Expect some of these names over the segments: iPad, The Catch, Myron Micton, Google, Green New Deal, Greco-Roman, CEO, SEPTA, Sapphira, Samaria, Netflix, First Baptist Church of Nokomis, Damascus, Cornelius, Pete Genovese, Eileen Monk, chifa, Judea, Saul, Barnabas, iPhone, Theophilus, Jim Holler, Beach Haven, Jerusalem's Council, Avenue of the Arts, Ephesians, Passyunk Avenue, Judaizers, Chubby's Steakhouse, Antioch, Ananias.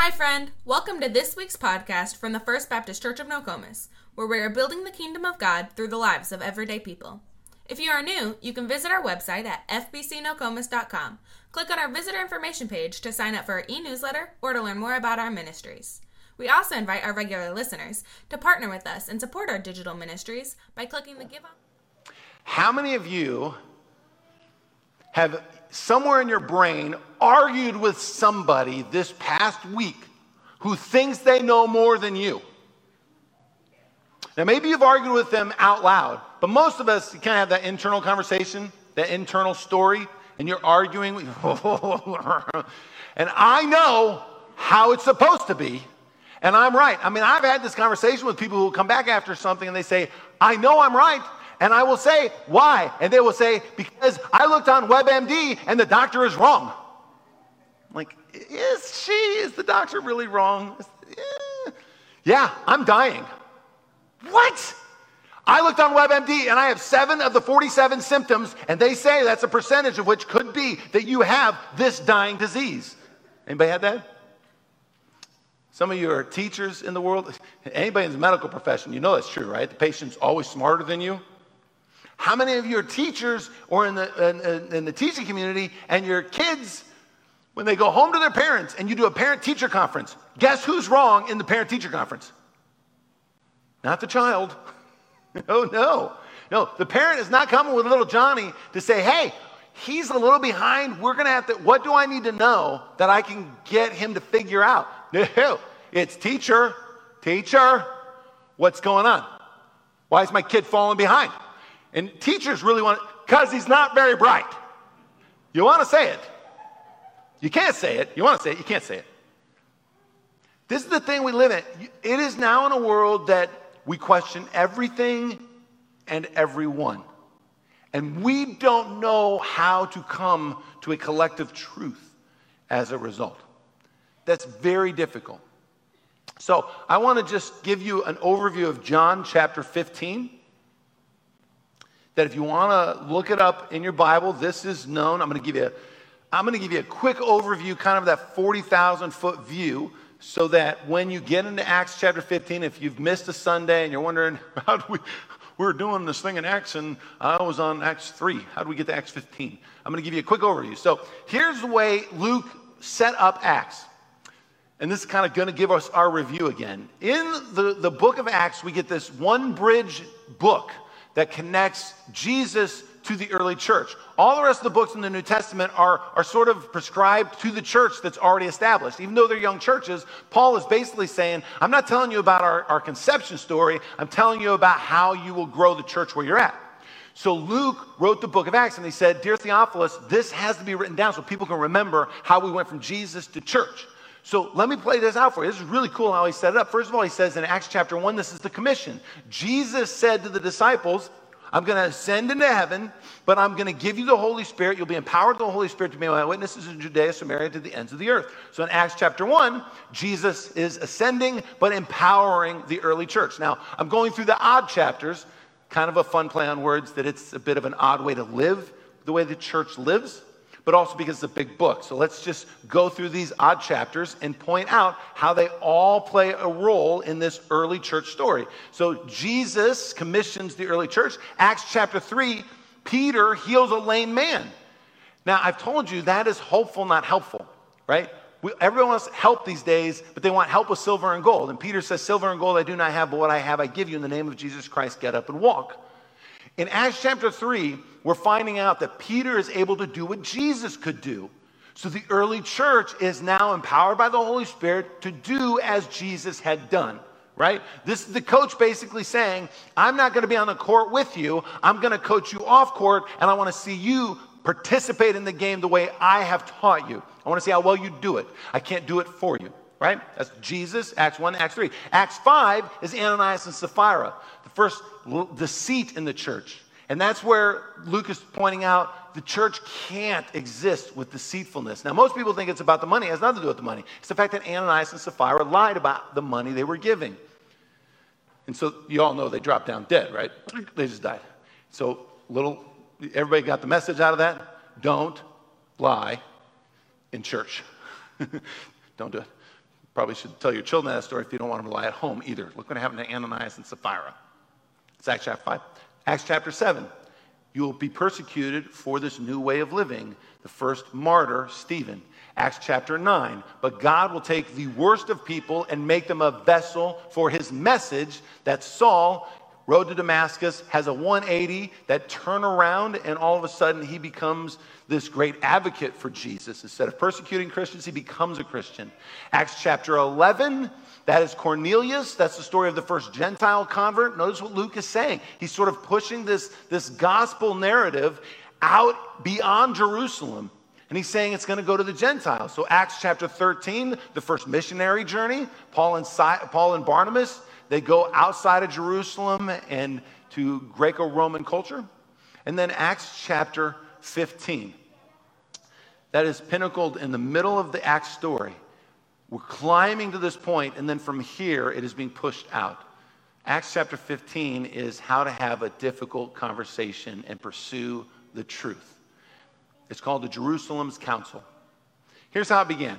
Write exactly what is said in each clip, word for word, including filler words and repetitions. Hi friend, welcome to this week's podcast from the First Baptist Church of Nokomis, where we are building the kingdom of God through the lives of everyday people. If you are new, you can visit our website at f b c nokomis dot com. Click on our visitor information page to sign up for our e-newsletter or to learn more about our ministries. We also invite our regular listeners to partner with us and support our digital ministries by clicking the Give On. How many of you have somewhere in your brain argued with somebody this past week who thinks they know more than you? Now, maybe you've argued with them out loud, but most of us kind of have that internal conversation, that internal story, and you're arguing. With, and I know how it's supposed to be, and I'm right. I mean, I've had this conversation with people who come back after something, and they say, I know I'm right. And I will say, why? And they will say, because I looked on WebMD and the doctor is wrong. I'm like, is she, is the doctor really wrong? Yeah, yeah I'm dying. What? I looked on WebMD and I have seven of the forty-seven symptoms, and they say that's a percentage of which could be that you have this dying disease. Anybody had that? Some of you are teachers in the world. Anybody in the medical profession, you know that's true, right? The patient's always smarter than you. How many of you are teachers or in the, in, in the teaching community, and your kids, when they go home to their parents and you do a parent-teacher conference, guess who's wrong in the parent-teacher conference? Not the child. Oh, no. No, the parent is not coming with little Johnny to say, hey, he's a little behind. We're going to have to, what do I need to know that I can get him to figure out? No, it's teacher, teacher, what's going on? Why is my kid falling behind? And teachers really want, because he's not very bright. You want to say it. You can't say it. You want to say it. You can't say it. This is the thing we live in. It is now in a world that we question everything and everyone. And we don't know how to come to a collective truth as a result. That's very difficult. So I want to just give you an overview of John chapter fifteen. That if you want to look it up in your Bible, this is known. I'm going to give you a, I'm going to give you a quick overview, kind of that forty thousand foot view, so that when you get into Acts chapter fifteen, if you've missed a Sunday and you're wondering, how do we, we're doing this thing in Acts and I was on Acts three. How do we get to Acts fifteen? I'm going to give you a quick overview. So here's the way Luke set up Acts. And this is kind of going to give us our review again. In the, the book of Acts, we get this one bridge book that connects Jesus to the early church. All the rest of the books in the New Testament are, are sort of prescribed to the church that's already established. Even though they're young churches, Paul is basically saying, I'm not telling you about our, our conception story. I'm telling you about how you will grow the church where you're at. So Luke wrote the book of Acts, and he said, Dear Theophilus, this has to be written down so people can remember how we went from Jesus to church. So let me play this out for you. This is really cool how he set it up. First of all, he says in Acts chapter one, this is the commission. Jesus said to the disciples, I'm going to ascend into heaven, but I'm going to give you the Holy Spirit. You'll be empowered with the Holy Spirit to be my witnesses in Judea, Samaria, to the ends of the earth. So in Acts chapter one, Jesus is ascending, but empowering the early church. Now, I'm going through the odd chapters, kind of a fun play on words that it's a bit of an odd way to live, the way the church lives, but also because it's a big book. So let's just go through these odd chapters and point out how they all play a role in this early church story. So Jesus commissions the early church. Acts chapter three, Peter heals a lame man. Now, I've told you that is hopeful, not helpful, right? We, everyone wants help these days, but they want help with silver and gold. And Peter says, silver and gold I do not have, but what I have I give you. In the name of Jesus Christ, get up and walk. In Acts chapter three, we're finding out that Peter is able to do what Jesus could do. So the early church is now empowered by the Holy Spirit to do as Jesus had done, right? This is the coach basically saying, I'm not going to be on the court with you. I'm going to coach you off court, and I want to see you participate in the game the way I have taught you. I want to see how well you do it. I can't do it for you. Right? That's Jesus, Acts one, Acts three. Acts five is Ananias and Sapphira, the first deceit in the church. And that's where Luke is pointing out the church can't exist with deceitfulness. Now, most people think it's about the money. It has nothing to do with the money. It's the fact that Ananias and Sapphira lied about the money they were giving. And so you all know they dropped down dead, right? They just died. So little, everybody got the message out of that? Don't lie in church. Don't do it. Probably should tell your children that story if you don't want them to lie at home either. Look what happened to Ananias and Sapphira. It's Acts chapter five. Acts chapter seven. You will be persecuted for this new way of living. The first martyr, Stephen. Acts chapter nine. But God will take the worst of people and make them a vessel for his message. That Saul, road to Damascus, has a one eighty, that turnaround, and all of a sudden he becomes this great advocate for Jesus. Instead of persecuting Christians, he becomes a Christian. Acts chapter eleven, that is Cornelius. That's the story of the first Gentile convert. Notice what Luke is saying. He's sort of pushing this, this gospel narrative out beyond Jerusalem. And he's saying it's going to go to the Gentiles. So Acts chapter thirteen, the first missionary journey, Paul and, si- Paul and Barnabas, they go outside of Jerusalem and to Greco-Roman culture. And then Acts chapter fifteen. That is pinnacled in the middle of the Acts story. We're climbing to this point, and then from here, it is being pushed out. Acts chapter fifteen is how to have a difficult conversation and pursue the truth. It's called the Jerusalem's Council. Here's how it began.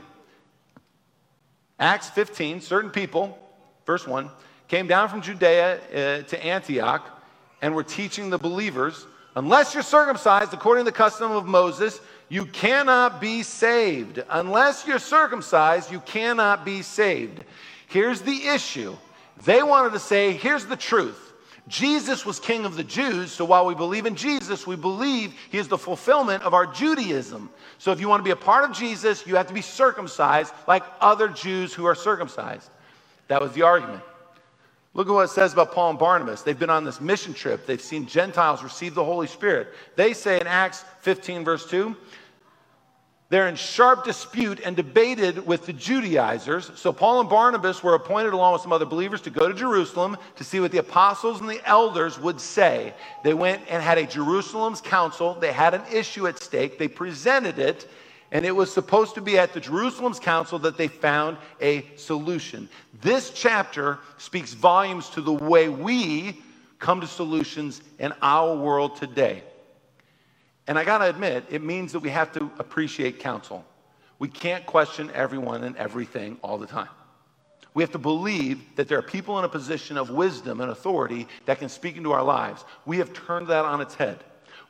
Acts fifteen, certain people, verse one, came down from Judea uh, to Antioch and were teaching the believers, unless you're circumcised according to the custom of Moses, you cannot be saved. Unless you're circumcised, you cannot be saved. Here's the issue. They wanted to say, here's the truth. Jesus was king of the Jews, so while we believe in Jesus, we believe he is the fulfillment of our Judaism. So if you want to be a part of Jesus, you have to be circumcised like other Jews who are circumcised. That was the argument. Look at what it says about Paul and Barnabas. They've been on this mission trip. They've seen Gentiles receive the Holy Spirit. They say in Acts fifteen, verse two, they're in sharp dispute and debated with the Judaizers. So Paul and Barnabas were appointed along with some other believers to go to Jerusalem to see what the apostles and the elders would say. They went and had a Jerusalem's council. They had an issue at stake. They presented it. And it was supposed to be at the Jerusalem's council that they found a solution. This chapter speaks volumes to the way we come to solutions in our world today. And I got to admit, it means that we have to appreciate counsel. We can't question everyone and everything all the time. We have to believe that there are people in a position of wisdom and authority that can speak into our lives. We have turned that on its head.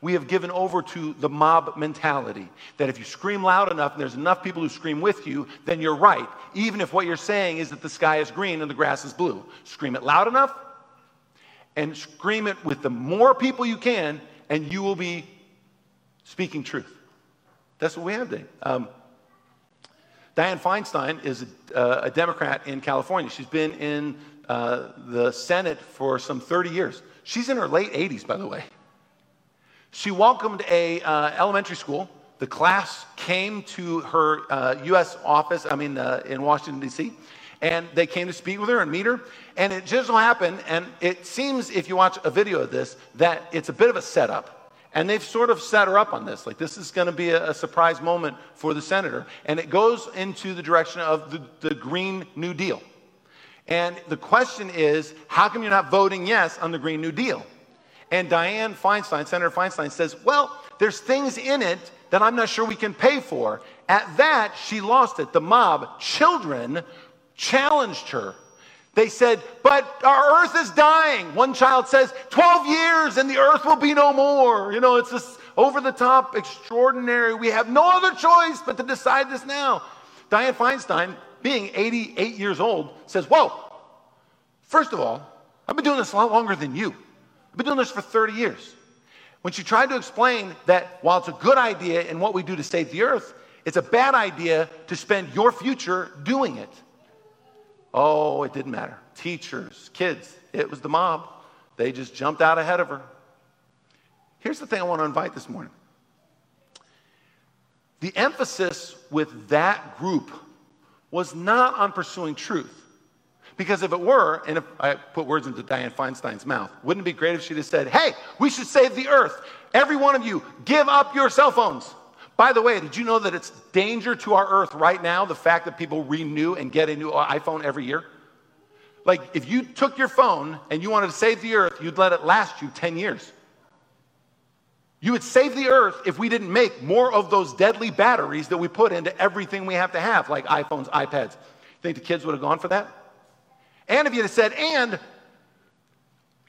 We have given over to the mob mentality that if you scream loud enough and there's enough people who scream with you, then you're right, even if what you're saying is that the sky is green and the grass is blue. Scream it loud enough and scream it with the more people you can, and you will be speaking truth. That's what we have today. Um, Dianne Feinstein is a, uh, a Democrat in California. She's been in uh, the Senate for some thirty years. She's in her late eighties, by the way. She welcomed a uh, elementary school. The class came to her uh, U S office, I mean, uh, in Washington, D C, and they came to speak with her and meet her. And it just so happened, and it seems if you watch a video of this, that it's a bit of a setup. And they've sort of set her up on this. Like, this is going to be a, a surprise moment for the senator. And it goes into the direction of the, the Green New Deal. And the question is, how come you're not voting yes on the Green New Deal? And Dianne Feinstein, Senator Feinstein, says, well, there's things in it that I'm not sure we can pay for. At that, she lost it. The mob, children, challenged her. They said, but our earth is dying. One child says, twelve years and the earth will be no more. You know, it's this over-the-top, extraordinary. We have no other choice but to decide this now. Dianne Feinstein, being eighty-eight years old, says, whoa, first of all, I've been doing this a lot longer than you. I've been doing this for thirty years. When she tried to explain that while it's a good idea in what we do to save the earth, it's a bad idea to spend your future doing it. Oh, it didn't matter. Teachers, kids, it was the mob. They just jumped out ahead of her. Here's the thing I want to invite this morning. The emphasis with that group was not on pursuing truth. Because if it were, and if I put words into Dianne Feinstein's mouth, wouldn't it be great if she just said, hey, we should save the earth. Every one of you, give up your cell phones. By the way, did you know that it's danger to our earth right now, the fact that people renew and get a new iPhone every year? Like, if you took your phone and you wanted to save the earth, you'd let it last you ten years. You would save the earth if we didn't make more of those deadly batteries that we put into everything we have to have, like iPhones, iPads. Think the kids would have gone for that? And if you'd have said, and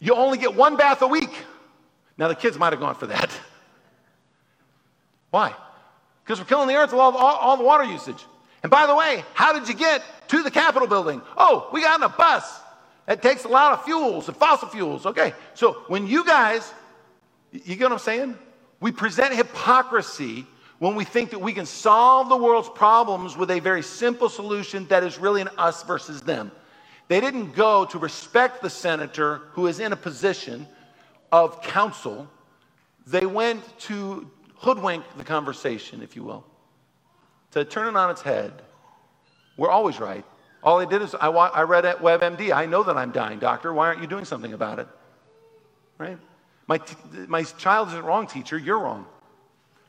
you only get one bath a week. Now, the kids might have gone for that. Why? Because we're killing the earth with all, all, all the water usage. And by the way, how did you get to the Capitol building? Oh, we got on a bus. That takes a lot of fuels and fossil fuels. Okay, so when you guys, you get what I'm saying? We present hypocrisy when we think that we can solve the world's problems with a very simple solution that is really an us versus them. They didn't go to respect the senator who is in a position of counsel. They went to hoodwink the conversation, if you will, to turn it on its head. We're always right. All I did is I, wa- I read at WebMD. I know that I'm dying, doctor. Why aren't you doing something about it? Right? My, t- my child isn't wrong, teacher. You're wrong.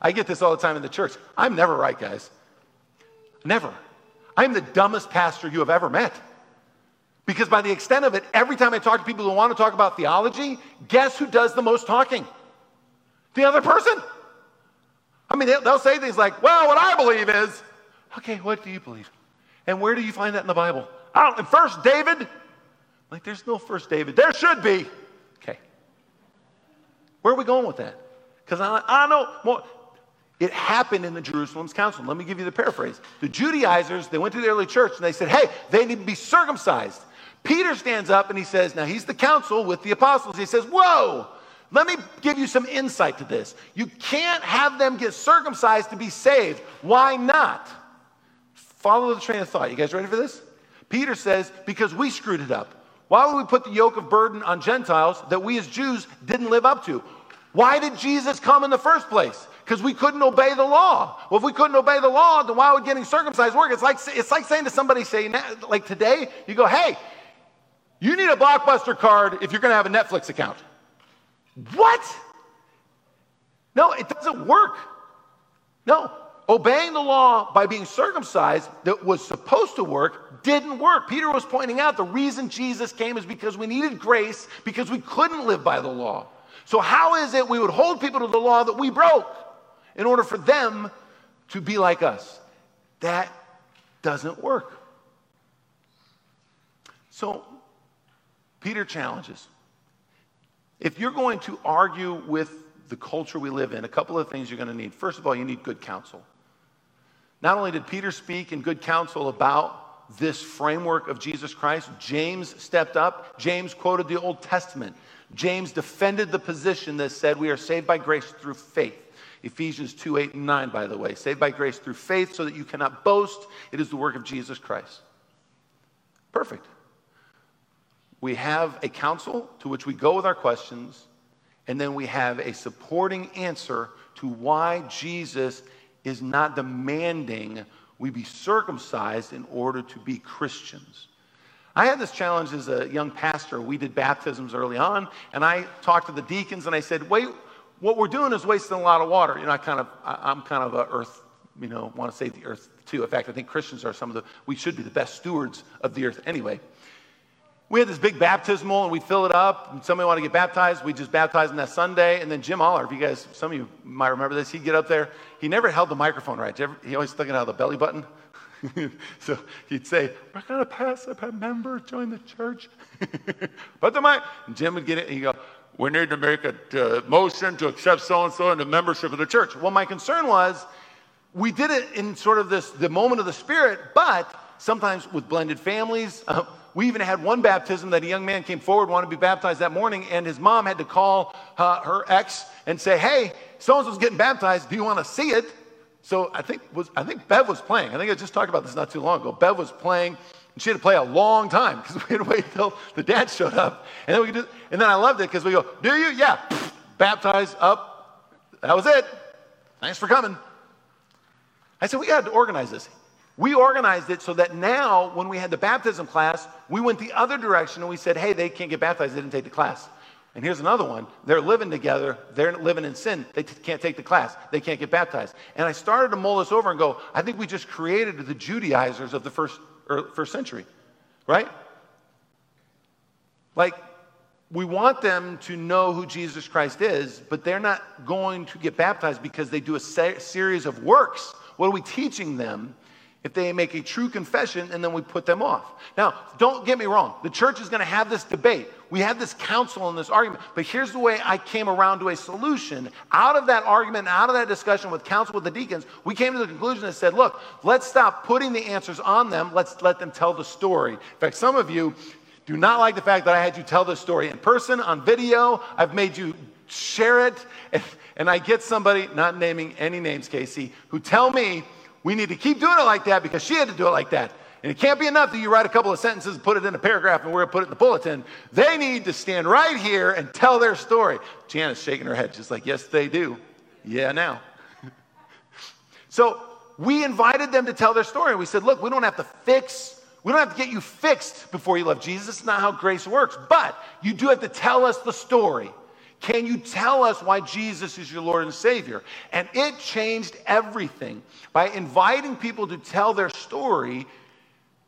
I get this all the time in the church. I'm never right, guys. Never. I'm the dumbest pastor you have ever met. Because by the extent of it, every time I talk to people who want to talk about theology, guess who does the most talking? The other person. I mean, they'll say things like, well, what I believe is, okay, what do you believe? And where do you find that in the Bible? I don't, in First David? Like, there's no First David. There should be. Okay. Where are we going with that? Because I, I know more. It happened in the Jerusalem's Council. Let me give you the paraphrase. The Judaizers, they went to the early church and they said, hey, they need to be circumcised. Peter stands up and he says, now he's the council with the apostles. He says, whoa. Let me give you some insight to this. You can't have them get circumcised to be saved. Why not? Follow the train of thought. You guys ready for this? Peter says, because we screwed it up. Why would we put the yoke of burden on Gentiles that we as Jews didn't live up to? Why did Jesus come in the first place? Because we couldn't obey the law. Well, if we couldn't obey the law, then why would getting circumcised work? It's like, it's like saying to somebody, say, like today, you go, hey, you need a Blockbuster card if you're going to have a Netflix account. What? No, it doesn't work. No, obeying the law by being circumcised that was supposed to work didn't work. Peter was pointing out the reason Jesus came is because we needed grace because we couldn't live by the law. So how is it we would hold people to the law that we broke in order for them to be like us? That doesn't work. So Peter challenges. If you're going to argue with the culture we live in, a couple of things you're going to need. First of all, you need good counsel. Not only did Peter speak in good counsel about this framework of Jesus Christ, James stepped up. James quoted the Old Testament. James defended the position that said we are saved by grace through faith. Ephesians two, eight, and nine, by the way. Saved by grace through faith so that you cannot boast. It is the work of Jesus Christ. Perfect. We have a counsel to which we go with our questions, and then we have a supporting answer to why Jesus is not demanding we be circumcised in order to be Christians. I had this challenge as a young pastor. We did baptisms early on, and I talked to the deacons, and I said, wait, what we're doing is wasting a lot of water. You know, I kind of, I'm kind of a earth, you know, want to save the earth too. In fact, I think Christians are some of the, we should be the best stewards of the earth anyway. We had this big baptismal, and we fill it up, and somebody wanted to get baptized. We just baptized them that Sunday, and then Jim Holler, if you guys, some of you might remember this, he'd get up there. He never held the microphone right. He always stuck it out of the belly button. So he'd say, we're going to pass up a member, join the church. But the mic, and Jim would get it, and he'd go, we need to make a uh, motion to accept so-and-so into membership of the church. Well, my concern was, we did it in sort of this, the moment of the Spirit, but sometimes with blended families. Uh, We even had one baptism that a young man came forward, wanted to be baptized that morning, and his mom had to call uh, her ex and say, hey, so-and-so's getting baptized. Do you want to see it? So I think was I think Bev was playing. I think I just talked about this not too long ago. Bev was playing, and she had to play a long time because we had to wait until the dad showed up. And then we could do, and then I loved it because we go, do you? Yeah. Baptized up. That was it. Thanks for coming. I said, we got to organize this. We organized it so that now when we had the baptism class, we went the other direction and we said, hey, they can't get baptized. They didn't take the class. And here's another one. They're living together. They're living in sin. They t- can't take the class. They can't get baptized. And I started to mull this over and go, I think we just created the Judaizers of the first, or first century, right? Like, we want them to know who Jesus Christ is, but they're not going to get baptized because they do a se- series of works. What are we teaching them? if they make a true confession, and then we put them off. Now, don't get me wrong. The church is going to have this debate. We have this counsel and this argument. But here's the way I came around to a solution. Out of that argument, out of that discussion with counsel with the deacons, we came to the conclusion and said, look, let's stop putting the answers on them. Let's let them tell the story. In fact, some of you do not like the fact that I had you tell this story in person, on video. I've made you share it. And, and I get somebody, not naming any names, Casey, who tell me, we need to keep doing it like that because she had to do it like that. And it can't be enough that you write a couple of sentences and put it in a paragraph and we're going to put it in the bulletin. They need to stand right here and tell their story. Janice shaking her head just like, yes, they do. Yeah, now. So we invited them to tell their story. We said, look, we don't have to fix. We don't have to get you fixed before you love Jesus. It's not how grace works. But you do have to tell us the story. Can you tell us why Jesus is your Lord and Savior? And it changed everything. By inviting people to tell their story,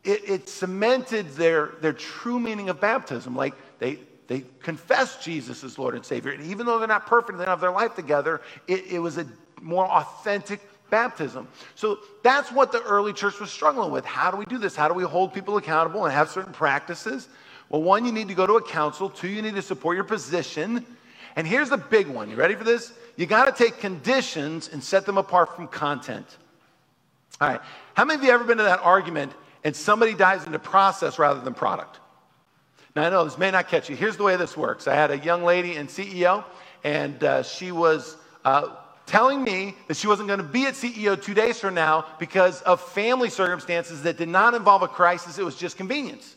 it, it cemented their, their true meaning of baptism. Like they, they confessed Jesus as Lord and Savior. And even though they're not perfect, they don't have their life together, it, it was a more authentic baptism. So that's what the early church was struggling with. How do we do this? How do we hold people accountable and have certain practices? Well, one, you need to go to a council. Two, you need to support your position. And here's the big one. You ready for this? You got to take conditions and set them apart from content. All right. How many of you have ever been to that argument and somebody dives into process rather than product? Now, I know this may not catch you. Here's the way this works. I had a young lady in C E O, and uh, she was uh, telling me that she wasn't going to be at C E O two days from now because of family circumstances that did not involve a crisis. It was just convenience.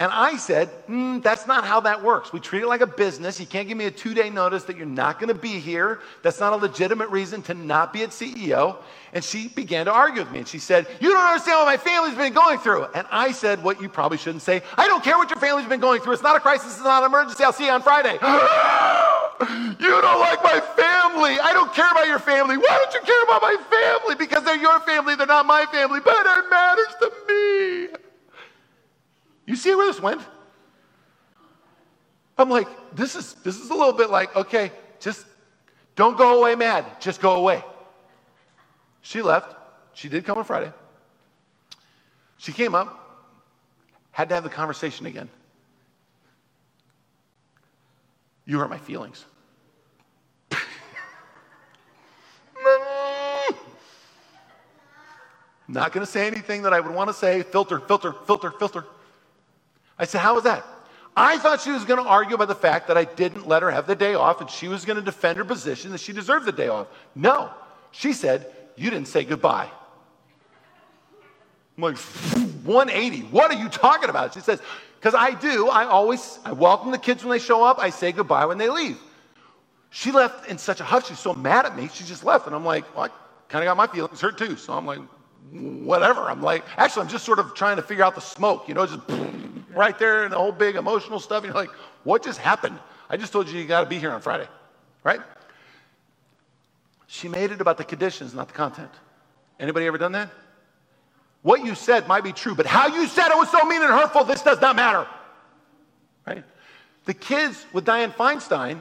And I said, mm, that's not how that works. We treat it like a business. You can't give me a two-day notice that you're not going to be here. That's not a legitimate reason to not be at C E O. And she began to argue with me. And she said, you don't understand what my family's been going through. And I said, what you probably shouldn't say, I don't care what your family's been going through. It's not a crisis. It's not an emergency. I'll see you on Friday. You don't like my family. I don't care about your family. Why don't you care about my family? Because they're your family. They're not my family. But it matters to me. You see where this went? I'm like, this is this is a little bit like, okay, just don't go away mad. Just go away. She left. She did come on Friday. She came up, had to have the conversation again. You hurt my feelings. Not going to say anything that I would want to say. Filter, filter, filter, filter. I said, how was that? I thought she was going to argue about the fact that I didn't let her have the day off and she was going to defend her position that she deserved the day off. No. She said, you didn't say goodbye. I'm like, one eighty. What are you talking about? She says, because I do. I always I welcome the kids when they show up. I say goodbye when they leave. She left in such a huff. She's so mad at me. She just left. And I'm like, well, I kind of got my feelings hurt too. So I'm like, whatever. I'm like, actually, I'm just sort of trying to figure out the smoke, you know, just right there and the whole big emotional stuff. And you're like, what just happened? I just told you you got to be here on Friday, right? She made it about the conditions, not the content. Anybody ever done that? What you said might be true, but how you said it was so mean and hurtful, this does not matter, right? The kids with Dianne Feinstein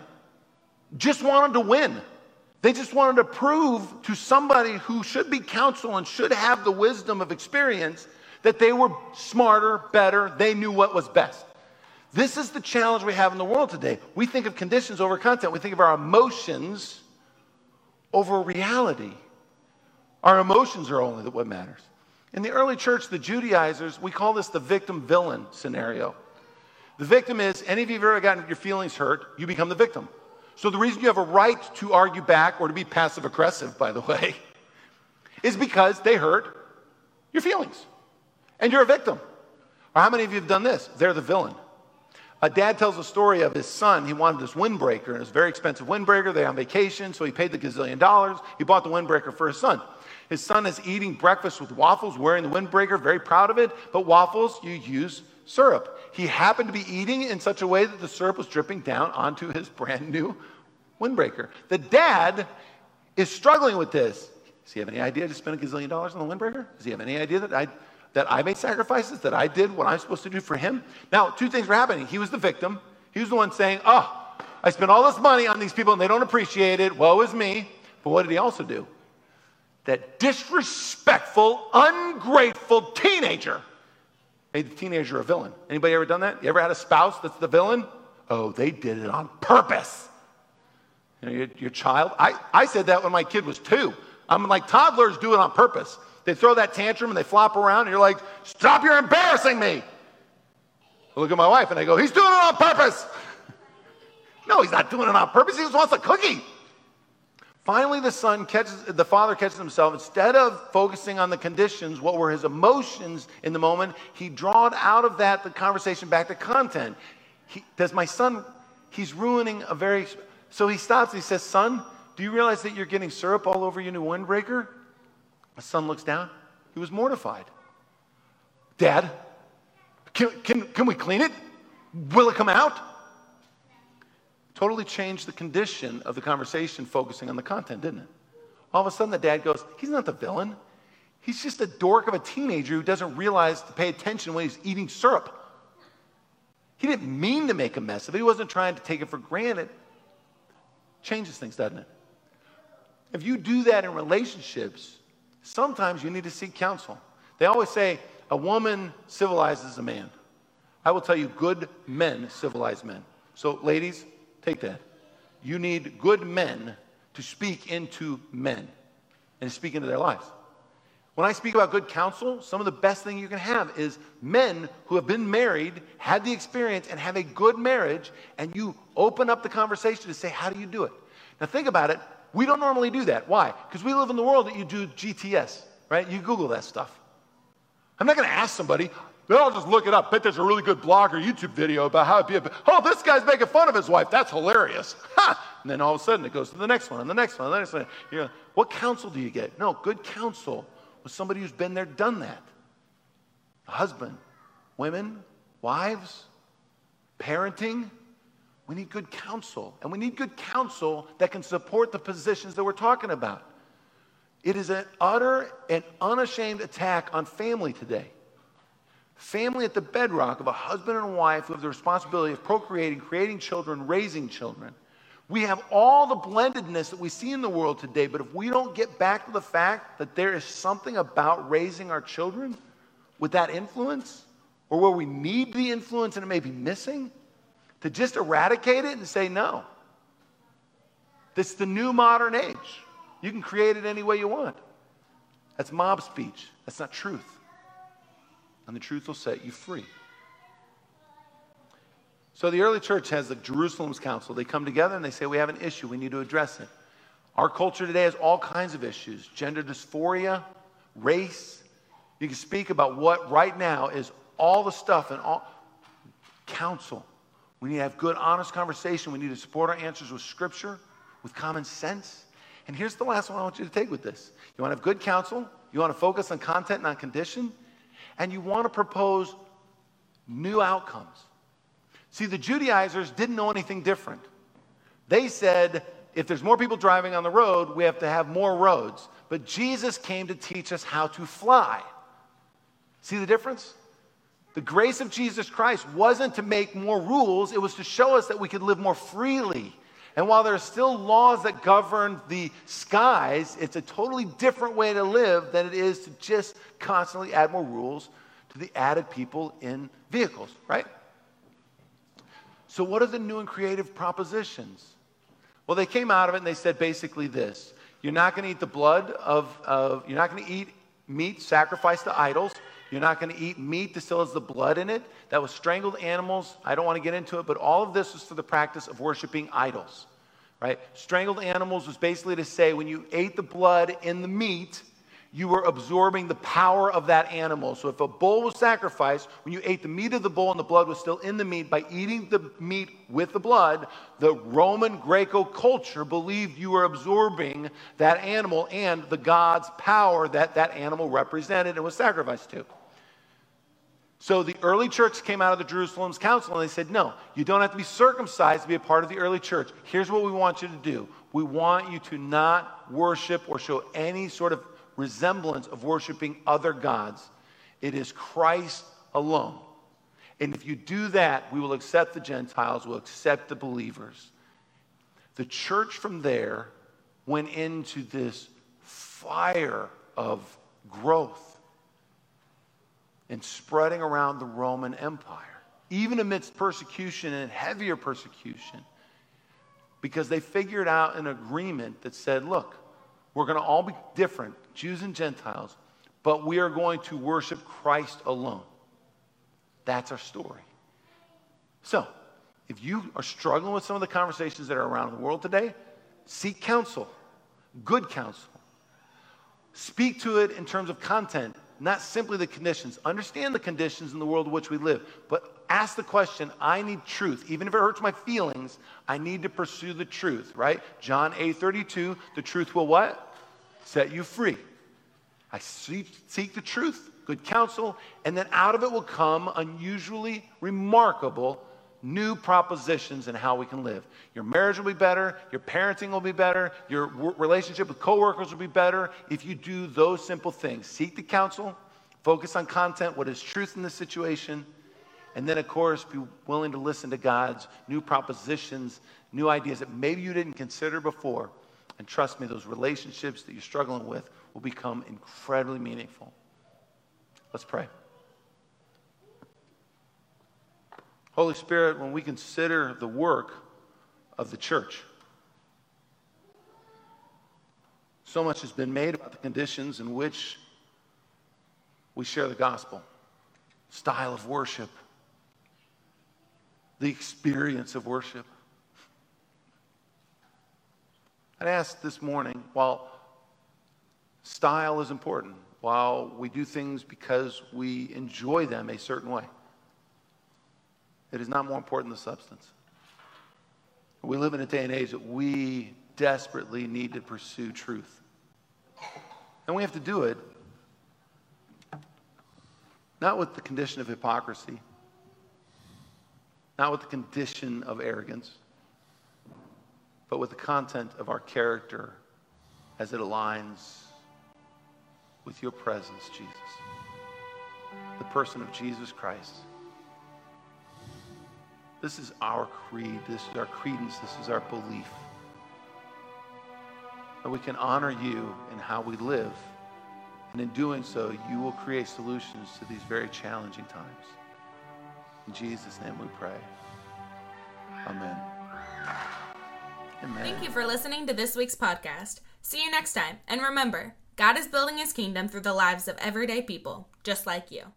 just wanted to win. They just wanted to prove to somebody who should be counsel and should have the wisdom of experience that they were smarter, better, they knew what was best. This is the challenge we have in the world today. We think of conditions over content. We think of our emotions over reality. Our emotions are only what matters. In the early church, the Judaizers, we call this the victim-villain scenario. The victim is, any of you have ever gotten your feelings hurt, you become the victim. So the reason you have a right to argue back or to be passive-aggressive, by the way, is because they hurt your feelings. And you're a victim. Or how many of you have done this? They're the villain. A dad tells a story of his son. He wanted this windbreaker, and it was a very expensive windbreaker. They're on vacation, so he paid the gazillion dollars. He bought the windbreaker for his son. His son is eating breakfast with waffles, wearing the windbreaker, very proud of it. But waffles, you use syrup. He happened to be eating in such a way that the syrup was dripping down onto his brand new windbreaker. The dad is struggling with this. Does he have any idea I just spent a gazillion dollars on the windbreaker? Does he have any idea that I that I made sacrifices, that I did what I'm supposed to do for him? Now, two things were happening. He was the victim. He was the one saying, oh, I spent all this money on these people and they don't appreciate it. Woe is me. But what did he also do? that disrespectful, ungrateful teenager made the teenager a villain. Anybody ever done that? You ever had a spouse that's the villain? Oh, they did it on purpose. You know, your, your child. I, I said that when my kid was two. I'm like, toddlers do it on purpose. They throw that tantrum and they flop around, and you're like, stop, you're embarrassing me. I look at my wife and I go, he's doing it on purpose. No, he's not doing it on purpose. He just wants a cookie. Finally, the son catches, the father catches himself. Instead of focusing on the conditions, what were his emotions in the moment, he drawed out of that the conversation back to content. He, does my son, he's ruining a very, so he stops and he says, son, do you realize that you're getting syrup all over your new windbreaker? The son looks down. He was mortified. Dad, can, can, can we clean it? Will it come out? Totally changed the condition of the conversation, focusing on the content, didn't it? All of a sudden, the dad goes, he's not the villain. He's just a dork of a teenager who doesn't realize to pay attention when he's eating syrup. He didn't mean to make a mess of it. He wasn't trying to take it for granted. Changes things, doesn't it? If you do that in relationships, sometimes you need to seek counsel. They always say, a woman civilizes a man. I will tell you, good men civilize men. So, ladies, take that. You need good men to speak into men and speak into their lives. When I speak about good counsel, some of the best thing you can have is men who have been married, had the experience, and have a good marriage, and you open up the conversation to say, how do you do it? Now think about it. We don't normally do that. Why? Because we live in the world that you do G T S, right? You Google that stuff. I'm not going to ask somebody. Then I'll just look it up. Bet there's a really good blog or YouTube video about how to be a... Oh, this guy's making fun of his wife. That's hilarious. Ha! And then all of a sudden it goes to the next one, and the next one, and the next one. You're like, what counsel do you get? No, good counsel was somebody who's been there, done that. A husband, women, wives, parenting. We need good counsel. And we need good counsel that can support the positions that we're talking about. It is an utter and unashamed attack on family today. Family at the bedrock of a husband and wife who have the responsibility of procreating, creating children, raising children. We have all the blendedness that we see in the world today, but if we don't get back to the fact that there is something about raising our children with that influence, or where we need the influence and it may be missing, to just eradicate it and say no. This is the new modern age. You can create it any way you want. That's mob speech. That's not truth. And the truth will set you free. So the early church has the Jerusalem's Council. They come together and they say, we have an issue. We need to address it. Our culture today has all kinds of issues. Gender dysphoria, race. You can speak about what right now is all the stuff and all. Council. We need to have good, honest conversation. We need to support our answers with scripture, with common sense. And here's the last one I want you to take with this. You want to have good counsel. You want to focus on content, not condition. And you want to propose new outcomes. See, the Judaizers didn't know anything different. They said, if there's more people driving on the road, we have to have more roads. But Jesus came to teach us how to fly. See the difference? The grace of Jesus Christ wasn't to make more rules. It was to show us that we could live more freely. And while there are still laws that govern the skies, it's a totally different way to live than it is to just constantly add more rules to the added people in vehicles, right? So what are the new and creative propositions? Well, they came out of it and they said basically this. You're not going to eat the blood of, of you're not going to eat meat sacrificed to idols. You're not going to eat meat that still has the blood in it. That was strangled animals. I don't want to get into it, but all of this was for the practice of worshiping idols, right? Strangled animals was basically to say when you ate the blood in the meat, you were absorbing the power of that animal. So if a bull was sacrificed, when you ate the meat of the bull and the blood was still in the meat, by eating the meat with the blood, the Roman Greco culture believed you were absorbing that animal and the God's power that that animal represented and was sacrificed to. So the early church came out of the Jerusalem's council and they said, no, you don't have to be circumcised to be a part of the early church. Here's what we want you to do. We want you to not worship or show any sort of resemblance of worshiping other gods. It is Christ alone. And if you do that, we will accept the Gentiles, we'll accept the believers. The church from there went into this fire of growth and spreading around the Roman Empire, even amidst persecution and heavier persecution, because they figured out an agreement that said, look, we're going to all be different, Jews and Gentiles, but we are going to worship Christ alone. That's our story. So, if you are struggling with some of the conversations that are around the world today, seek counsel, good counsel. Speak to it in terms of content, not simply the conditions. Understand the conditions in the world in which we live, but ask the question, I need truth. Even if it hurts my feelings, I need to pursue the truth, right? John eight thirty-two, the truth will what? Set you free. I seek, seek the truth, good counsel, and then out of it will come unusually remarkable new propositions in how we can live. Your marriage will be better. Your parenting will be better. Your relationship with coworkers will be better if you do those simple things. Seek the counsel. Focus on content. What is truth in this situation? And then, of course, be willing to listen to God's new propositions, new ideas that maybe you didn't consider before. And trust me, those relationships that you're struggling with will become incredibly meaningful. Let's pray. Holy Spirit, when we consider the work of the church, so much has been made about the conditions in which we share the gospel, style of worship, the experience of worship. I'd ask this morning, while style is important, while we do things because we enjoy them a certain way, it is not more important than substance. We live in a day and age that we desperately need to pursue truth. And we have to do it not with the condition of hypocrisy, not with the condition of arrogance, but with the content of our character as it aligns with your presence, Jesus, the person of Jesus Christ. This is our creed. This is our credence. This is our belief. That we can honor you in how we live. And in doing so, you will create solutions to these very challenging times. In Jesus' name we pray. Amen. Amen. Thank you for listening to this week's podcast. See you next time. And remember, God is building his kingdom through the lives of everyday people, just like you.